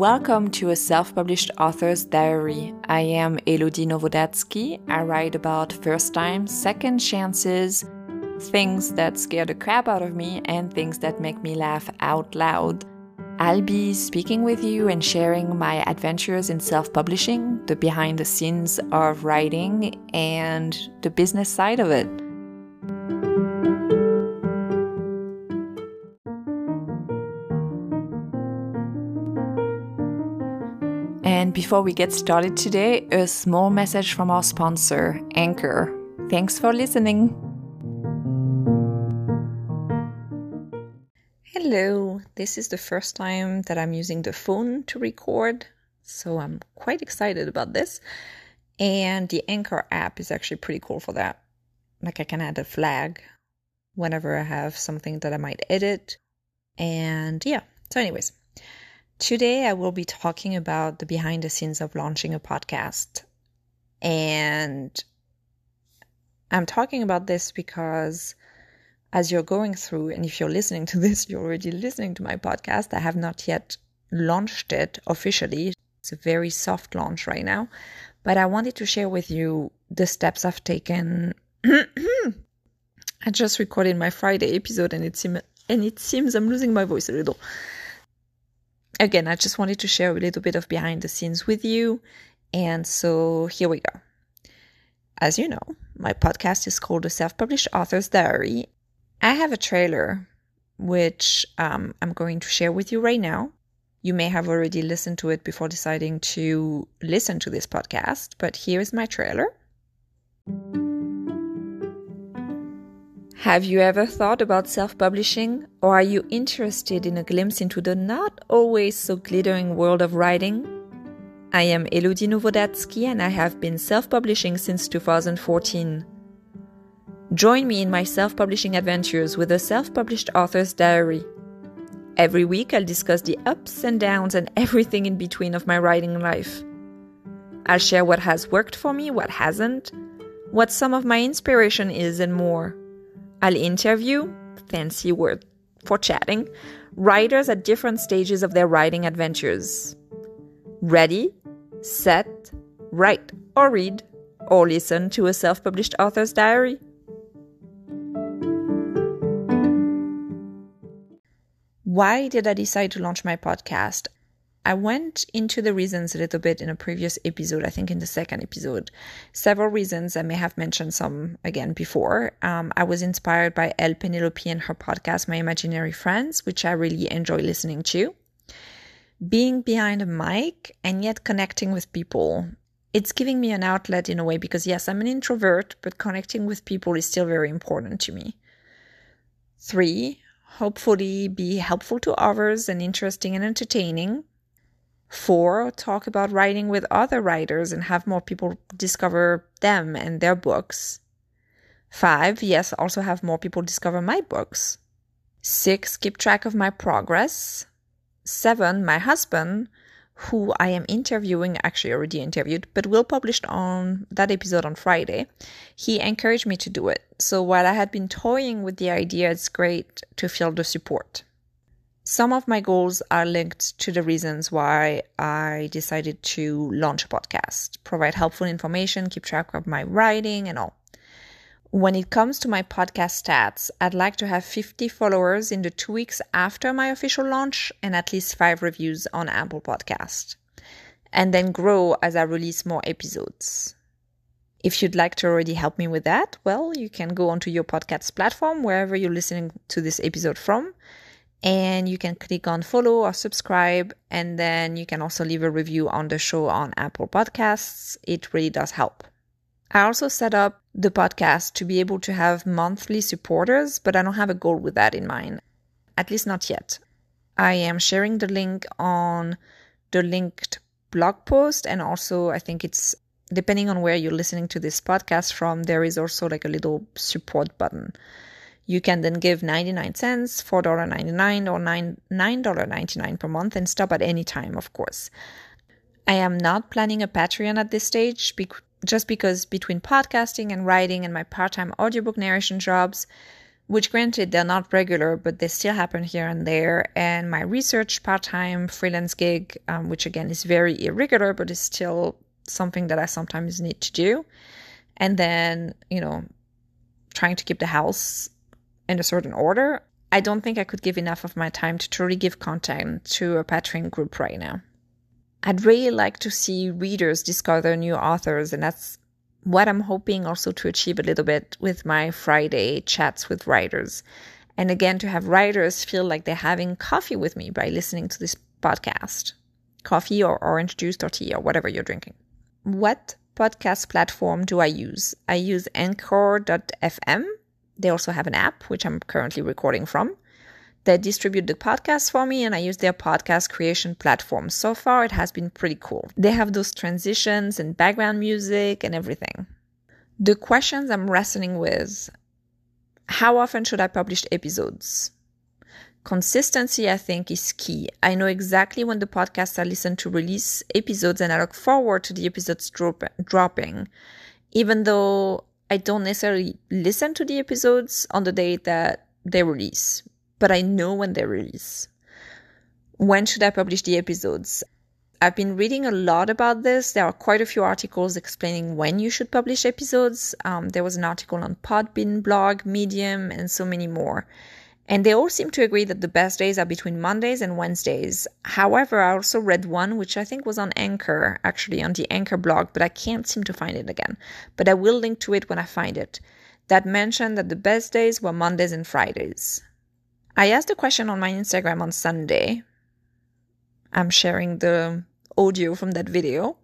Welcome to A Self-Published Author's Diary. I am Elodie Nowodazkij. I write about first time, second chances, things that scare the crap out of me and things that make me laugh out loud. I'll be speaking with you and sharing my adventures in self-publishing, the behind the scenes of writing and the business side of it. And before we get started today, a small message from our sponsor, Anchor. Thanks for listening. Hello, this is the first time that I'm using the phone to record, so I'm quite excited about this. And the Anchor app is actually pretty cool for that. Like I can add a flag whenever I have something that I might edit. And yeah, so anyways. Today, I will be talking about the behind the scenes of launching a podcast. And I'm talking about this because as you're going through, and if you're listening to this, you're already listening to my podcast. I have not yet launched it officially. It's a very soft launch right now. But I wanted to share with you the steps I've taken. I just recorded my Friday episode and it seems I'm losing my voice a little. Again, I just wanted to share a little bit of behind the scenes with you. And so here we go. As you know, my podcast is called A Self-Published Author's Diary. I have a trailer, which I'm going to share with you right now. You may have already listened to it before deciding to listen to this podcast, but here is my trailer. Have you ever thought about self-publishing, or are you interested in a glimpse into the not always so glittering world of writing? I am Elodie Nowodazkij and I have been self-publishing since 2014. Join me in my self-publishing adventures with A Self-Published Author's Diary. Every week I'll discuss the ups and downs and everything in between of my writing life. I'll share what has worked for me, what hasn't, what some of my inspiration is and more. I'll interview, fancy word for chatting, writers at different stages of their writing adventures. Ready, set, write or read, or listen to A Self-Published Author's Diary. Why did I decide to launch my podcast? I went into the reasons a little bit in a previous episode, I think in the second episode. Several reasons, I may have mentioned some again before. I was inspired by L. Penelope and her podcast, My Imaginary Friends, which I really enjoy listening to. Being behind a mic and yet connecting with people. It's giving me an outlet in a way because yes, I'm an introvert, but connecting with people is still very important to me. 3, hopefully be helpful to others and interesting and entertaining. 4, talk about writing with other writers and have more people discover them and their books. 5, yes, also have more people discover my books. 6, keep track of my progress. 7, my husband, who I am interviewing, actually already interviewed, but will publish on that episode on Friday. He encouraged me to do it. So while I had been toying with the idea, it's great to feel the support. Some of my goals are linked to the reasons why I decided to launch a podcast, provide helpful information, keep track of my writing and all. When it comes to my podcast stats, I'd like to have 50 followers in the 2 weeks after my official launch and at least 5 reviews on Apple Podcast, and then grow as I release more episodes. If you'd like to already help me with that, well, you can go onto your podcast platform, wherever you're listening to this episode from, and you can click on follow or subscribe, and then you can also leave a review on the show on Apple Podcasts. It really does help. I also set up the podcast to be able to have monthly supporters, but I don't have a goal with that in mind, at least not yet. I am sharing the link on the linked blog post, and also I think it's, depending on where you're listening to this podcast from, there is also like a little support button. You can then give 99 cents, $4.99 or $9.99 per month and stop at any time, of course. I am not planning a Patreon at this stage just because between podcasting and writing and my part-time audiobook narration jobs, which granted they're not regular, but they still happen here and there. And my research part-time freelance gig, which again is very irregular, but is still something that I sometimes need to do. And then, you know, trying to keep the house in a certain order. I don't think I could give enough of my time to truly give content to a Patreon group right now. I'd really like to see readers discover new authors, and that's what I'm hoping also to achieve a little bit with my Friday chats with writers. And again, to have writers feel like they're having coffee with me by listening to this podcast. Coffee or orange juice or tea or whatever you're drinking. What podcast platform do I use? I use Anchor.fm. They also have an app, which I'm currently recording from. They distribute the podcast for me, and I use their podcast creation platform. So far, it has been pretty cool. They have those transitions and background music and everything. The questions I'm wrestling with: how often should I publish episodes? Consistency, I think, is key. I know exactly when the podcasts I listen to release episodes, and I look forward to the episodes dropping, even though I don't necessarily listen to the episodes on the day that they release. But I know when they release. When should I publish the episodes? I've been reading a lot about this. There are quite a few articles explaining when you should publish episodes. There was an article on Podbean, blog, Medium, and so many more. And they all seem to agree that the best days are between Mondays and Wednesdays. However, I also read one, which I think was on Anchor, actually on the Anchor blog, but I can't seem to find it again. But I will link to it when I find it. That mentioned that the best days were Mondays and Fridays. I asked a question on my Instagram on Sunday. I'm sharing the audio from that video.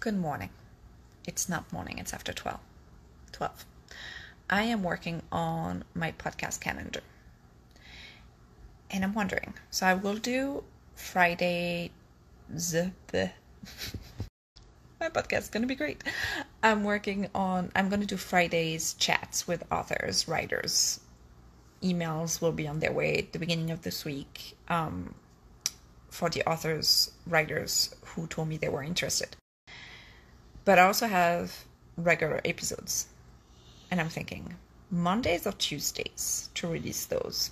Good morning. It's not morning, it's after 12. I am working on my podcast calendar. And I'm wondering, so I will do Friday. My podcast is going to be great. I'm going to do Friday's chats with authors, writers. Emails will be on their way at the beginning of this week for the authors, writers who told me they were interested. But I also have regular episodes. And I'm thinking Mondays or Tuesdays to release those.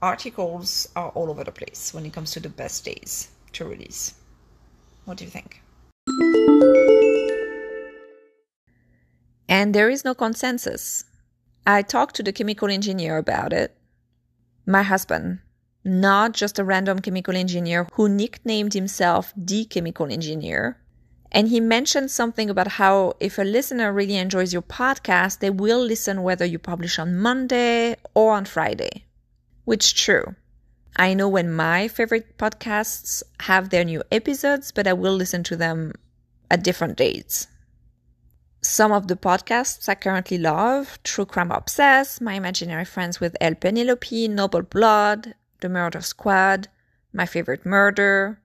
Articles are all over the place when it comes to the best days to release. What do you think? And there is no consensus. I talked to the chemical engineer about it. My husband, not just a random chemical engineer who nicknamed himself the chemical engineer. And he mentioned something about how if a listener really enjoys your podcast, they will listen whether you publish on Monday or on Friday, which is true. I know when my favorite podcasts have their new episodes, but I will listen to them at different dates. Some of the podcasts I currently love: True Crime Obsessed, My Imaginary Friends with L. Penelope, Noble Blood, The Murder Squad, My Favorite Murder.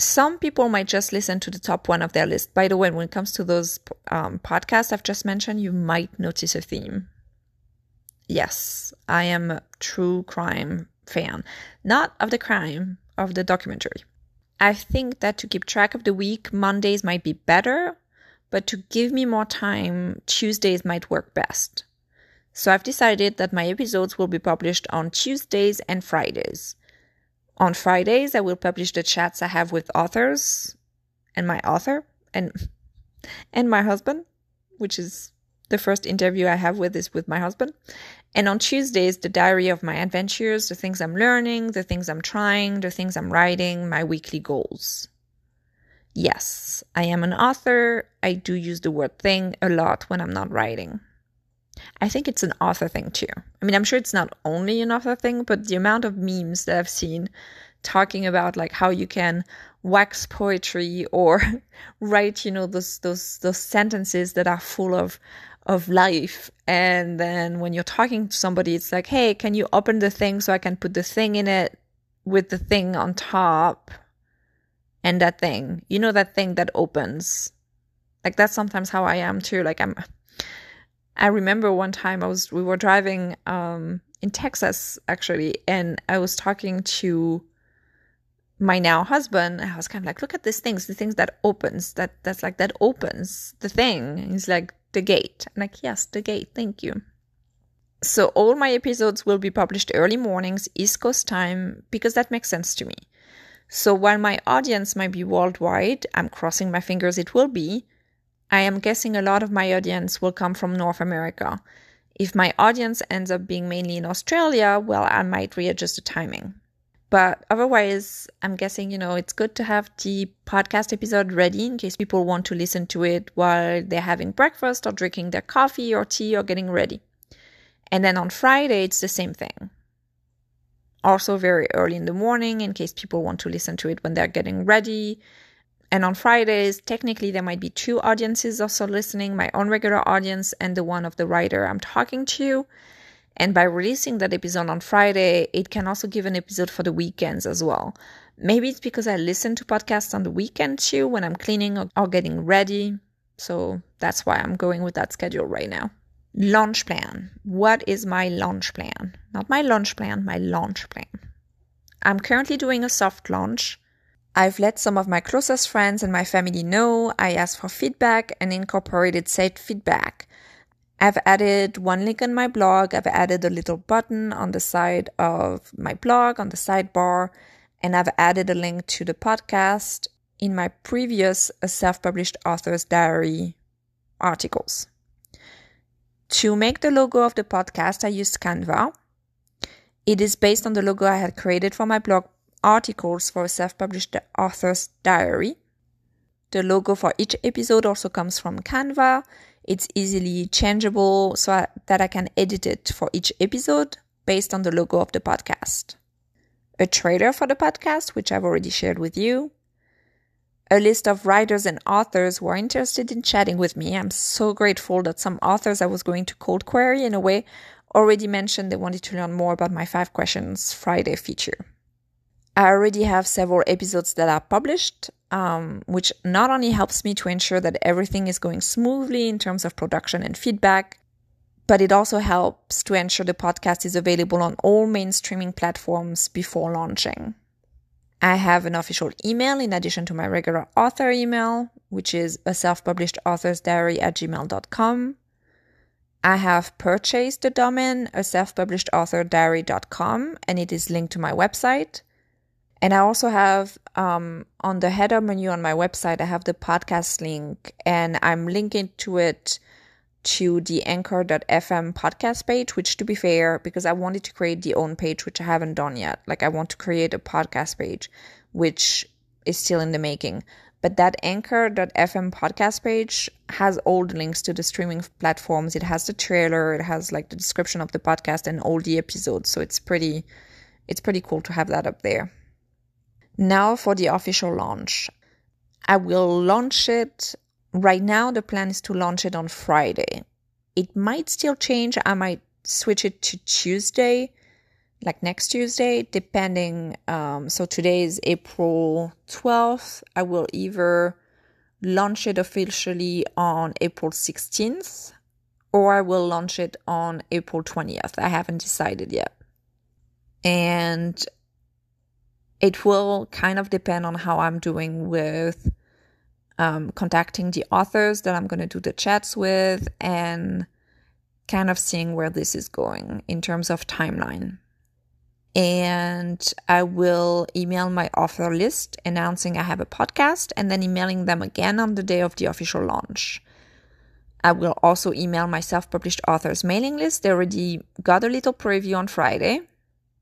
Some people might just listen to the top one of their list. By the way, when it comes to those podcasts I've just mentioned, you might notice a theme. Yes, I am a true crime fan. Not of the crime, of the documentary. I think that to keep track of the week, Mondays might be better, but to give me more time, Tuesdays might work best. So I've decided that my episodes will be published on Tuesdays and Fridays. On Fridays, I will publish the chats I have with authors and my author and my husband, which is the first interview I have with my husband. And on Tuesdays, the diary of my adventures, the things I'm learning, the things I'm trying, the things I'm writing, my weekly goals. Yes, I am an author. I do use the word thing a lot when I'm not writing. I think it's an author thing too. I mean, I'm sure it's not only an author thing, but the amount of memes that I've seen talking about like how you can wax poetry or write, you know, those sentences that are full of life. And then when you're talking to somebody, it's like, hey, can you open the thing so I can put the thing in it with the thing on top? And that thing, you know, that thing that opens. Like that's sometimes how I am too. Like I remember one time we were driving in Texas actually, and I was talking to my now husband, I was kind of like, look at these things, the things that opens, that opens the thing. And he's like, the gate. I'm like, yes, the gate. Thank you. So all my episodes will be published early mornings, East Coast time, because that makes sense to me. So while my audience might be worldwide, I'm crossing my fingers it will be, I am guessing a lot of my audience will come from North America. If my audience ends up being mainly in Australia, well, I might readjust the timing. But otherwise, I'm guessing, you know, it's good to have the podcast episode ready in case people want to listen to it while they're having breakfast or drinking their coffee or tea or getting ready. And then on Friday, it's the same thing. Also very early in the morning in case people want to listen to it when they're getting ready. And on Fridays, technically, there might be two audiences also listening, my own regular audience and the one of the writer I'm talking to. And by releasing that episode on Friday, it can also give an episode for the weekends as well. Maybe it's because I listen to podcasts on the weekend too when I'm cleaning or getting ready. So that's why I'm going with that schedule right now. Launch plan. What is my launch plan? Not my launch plan, my launch plan. I'm currently doing a soft launch. I've let some of my closest friends and my family know. I asked for feedback and incorporated said feedback. I've added one link on my blog. I've added a little button on the side of my blog, on the sidebar, and I've added a link to the podcast in my previous A Self-Published Author's Diary articles. To make the logo of the podcast, I used Canva. It is based on the logo I had created for my blog articles for A Self-Published Author's Diary. The logo for each episode also comes from Canva. It's easily changeable so that I can edit it for each episode based on the logo of the podcast. A trailer for the podcast, which I've already shared with you. A list of writers and authors who are interested in chatting with me. I'm so grateful that some authors I was going to cold query in a way already mentioned they wanted to learn more about my 5 Questions Friday feature. I already have several episodes that are published, which not only helps me to ensure that everything is going smoothly in terms of production and feedback, but it also helps to ensure the podcast is available on all main streaming platforms before launching. I have an official email in addition to my regular author email, which is aselfpublishedauthor'sdiary@gmail.com. I have purchased the domain aselfpublishedauthor'diary.com, and it is linked to my website. And I also have on the header menu on my website, I have the podcast link, and I'm linking to it to the anchor.fm podcast page, which, to be fair, because I wanted to create the own page, which I haven't done yet. Like, I want to create a podcast page, which is still in the making. But that anchor.fm podcast page has all the links to the streaming platforms. It has the trailer. It has like the description of the podcast and all the episodes. So it's pretty cool to have that up there. Now for the official launch. I will launch it. Right now, the plan is to launch it on Friday. It might still change. I might switch it to Tuesday, like next Tuesday, depending. So today is April 12th. I will either launch it officially on April 16th or I will launch it on April 20th. I haven't decided yet. And it will kind of depend on how I'm doing with contacting the authors that I'm going to do the chats with and kind of seeing where this is going in terms of timeline. And I will email my author list announcing I have a podcast and then emailing them again on the day of the official launch. I will also email my self-published authors mailing list. They already got a little preview on Friday.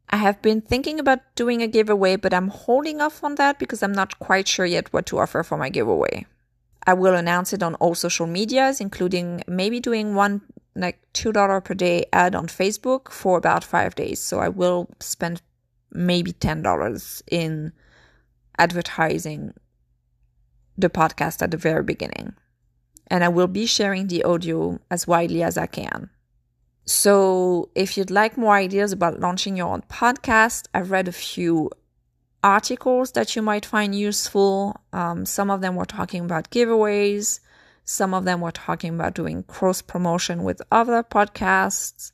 I have been thinking about doing a giveaway, but I'm holding off on that because I'm not quite sure yet what to offer for my giveaway. I will announce it on all social medias, including maybe doing one like $2 per day ad on Facebook for about 5 days. So I will spend maybe $10 in advertising the podcast at the very beginning. And I will be sharing the audio as widely as I can. So if you'd like more ideas about launching your own podcast, I've read a few articles that you might find useful. Some of them were talking about giveaways. Some of them were talking about doing cross promotion with other podcasts.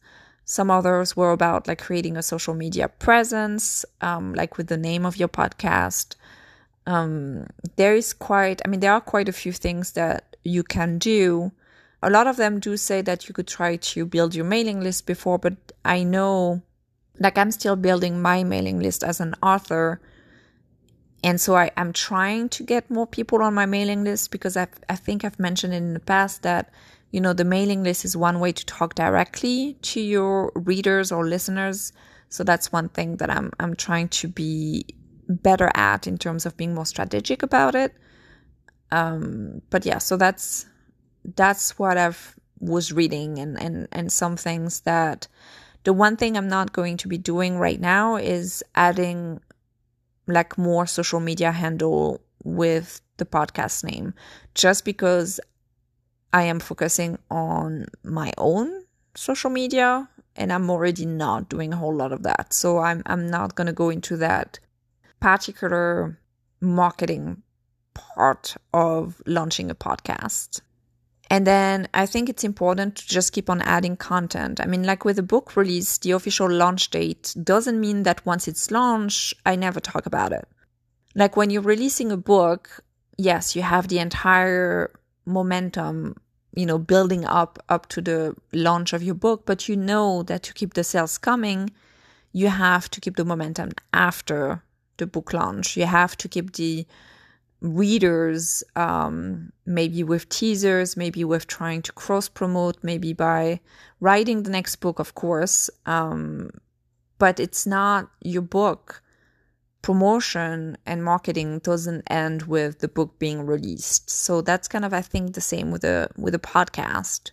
Some others were about like creating a social media presence, like with the name of your podcast. There are quite a few things that you can do. A lot of them do say that you could try to build your mailing list before, but I know, like, I'm still building my mailing list as an author. And so I am trying to get more people on my mailing list, because I think I've mentioned in the past that, you know, the mailing list is one way to talk directly to your readers or listeners. So that's one thing that I'm trying to be better at in terms of being more strategic about it. But yeah, so that's what I was reading, and some things that, the one thing I'm not going to be doing right now is adding like more social media handle with the podcast name, just because I am focusing on my own social media and I'm already not doing a whole lot of that. So I'm not going to go into that particular marketing part of launching a podcast. And then I think it's important to just keep on adding content. I mean, like with a book release, the official launch date doesn't mean that once it's launched, I never talk about it. Like when you're releasing a book, yes, you have the entire momentum, you know, building up to the launch of your book. But you know that to keep the sales coming, you have to keep the momentum after the book launch. You have to keep the readers, maybe with teasers, maybe with trying to cross promote, maybe by writing the next book, of course. But it's not your book. Promotion and marketing doesn't end with the book being released. So that's kind of, I think, the same with a podcast.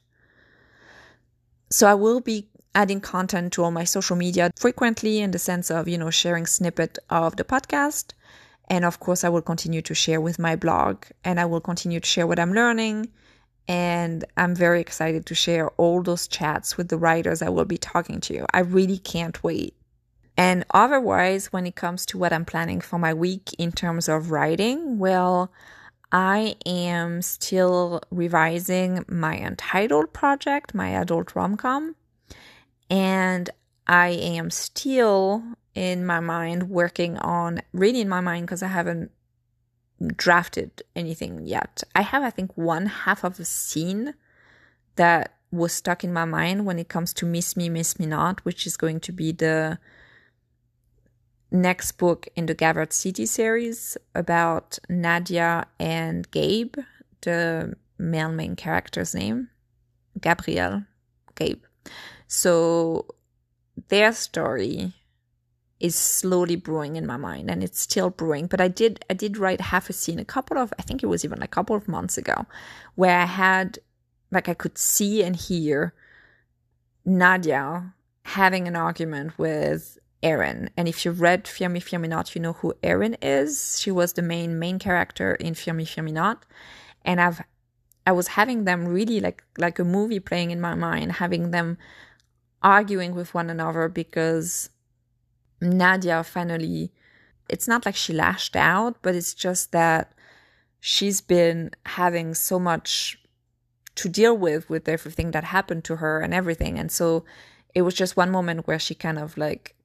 So I will be adding content to all my social media frequently, in the sense of, you know, sharing snippet of the podcast. And of course, I will continue to share with my blog, and I will continue to share what I'm learning. And I'm very excited to share all those chats with the writers I will be talking to. I really can't wait. And otherwise, when it comes to what I'm planning for my week in terms of writing, well, I am still revising my Untitled project, my adult rom-com. And I am still working on, because I haven't drafted anything yet. I have, I think, one half of a scene that was stuck in my mind when it comes to Miss Me, Miss Me Not, which is going to be the next book in the Gavard City series about Nadia and Gabe, the male main character's name, Gabriel, Gabe. So their story is slowly brewing in my mind, and it's still brewing. But I did write half a scene a couple of months ago, where I had, like, I could see and hear Nadia having an argument with Erin. And if you read Fear Me, Fear Me Not, you know who Erin is. She was the main character in Fear Me, Fear Me Not. And I was having them really like a movie playing in my mind, having them arguing with one another, because Nadia finally, it's not like she lashed out, but it's just that she's been having so much to deal with everything that happened to her and everything. And so it was just one moment where she kind of like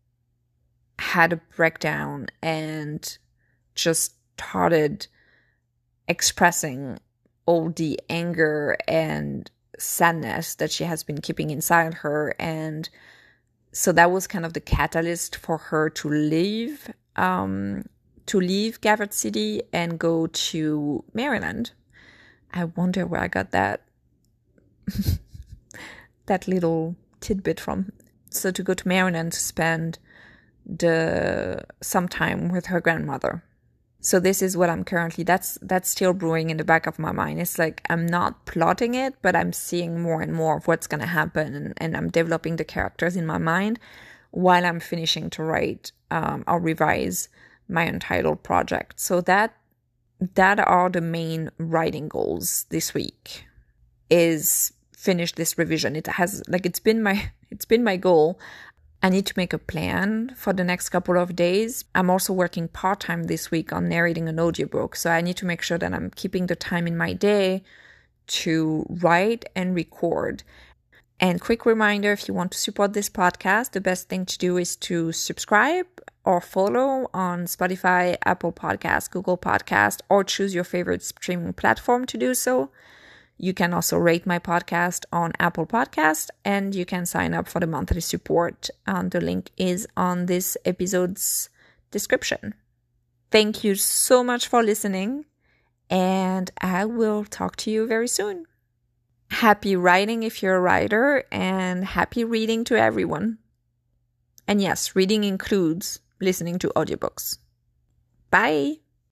had a breakdown and just started expressing all the anger and sadness that she has been keeping inside her. And so that was kind of the catalyst for her to leave Gavard City and go to Maryland. I wonder where I got that that little tidbit from. So to go to Maryland to spend some time with her grandmother. So this is what I'm currently, that's still brewing in the back of my mind. It's like, I'm not plotting it, but I'm seeing more and more of what's going to happen. And I'm developing the characters in my mind while I'm finishing to write or revise my Untitled project. So that are the main writing goals this week, is finish this revision. It has, like, it's been my goal. I need to make a plan for the next couple of days. I'm also working part-time this week on narrating an audiobook. So I need to make sure that I'm keeping the time in my day to write and record. And quick reminder, if you want to support this podcast, the best thing to do is to subscribe or follow on Spotify, Apple Podcasts, Google Podcasts, or choose your favorite streaming platform to do so. You can also rate my podcast on Apple Podcasts, and you can sign up for the monthly support. The link is on this episode's description. Thank you so much for listening, and I will talk to you very soon. Happy writing if you're a writer, and happy reading to everyone. And yes, reading includes listening to audiobooks. Bye!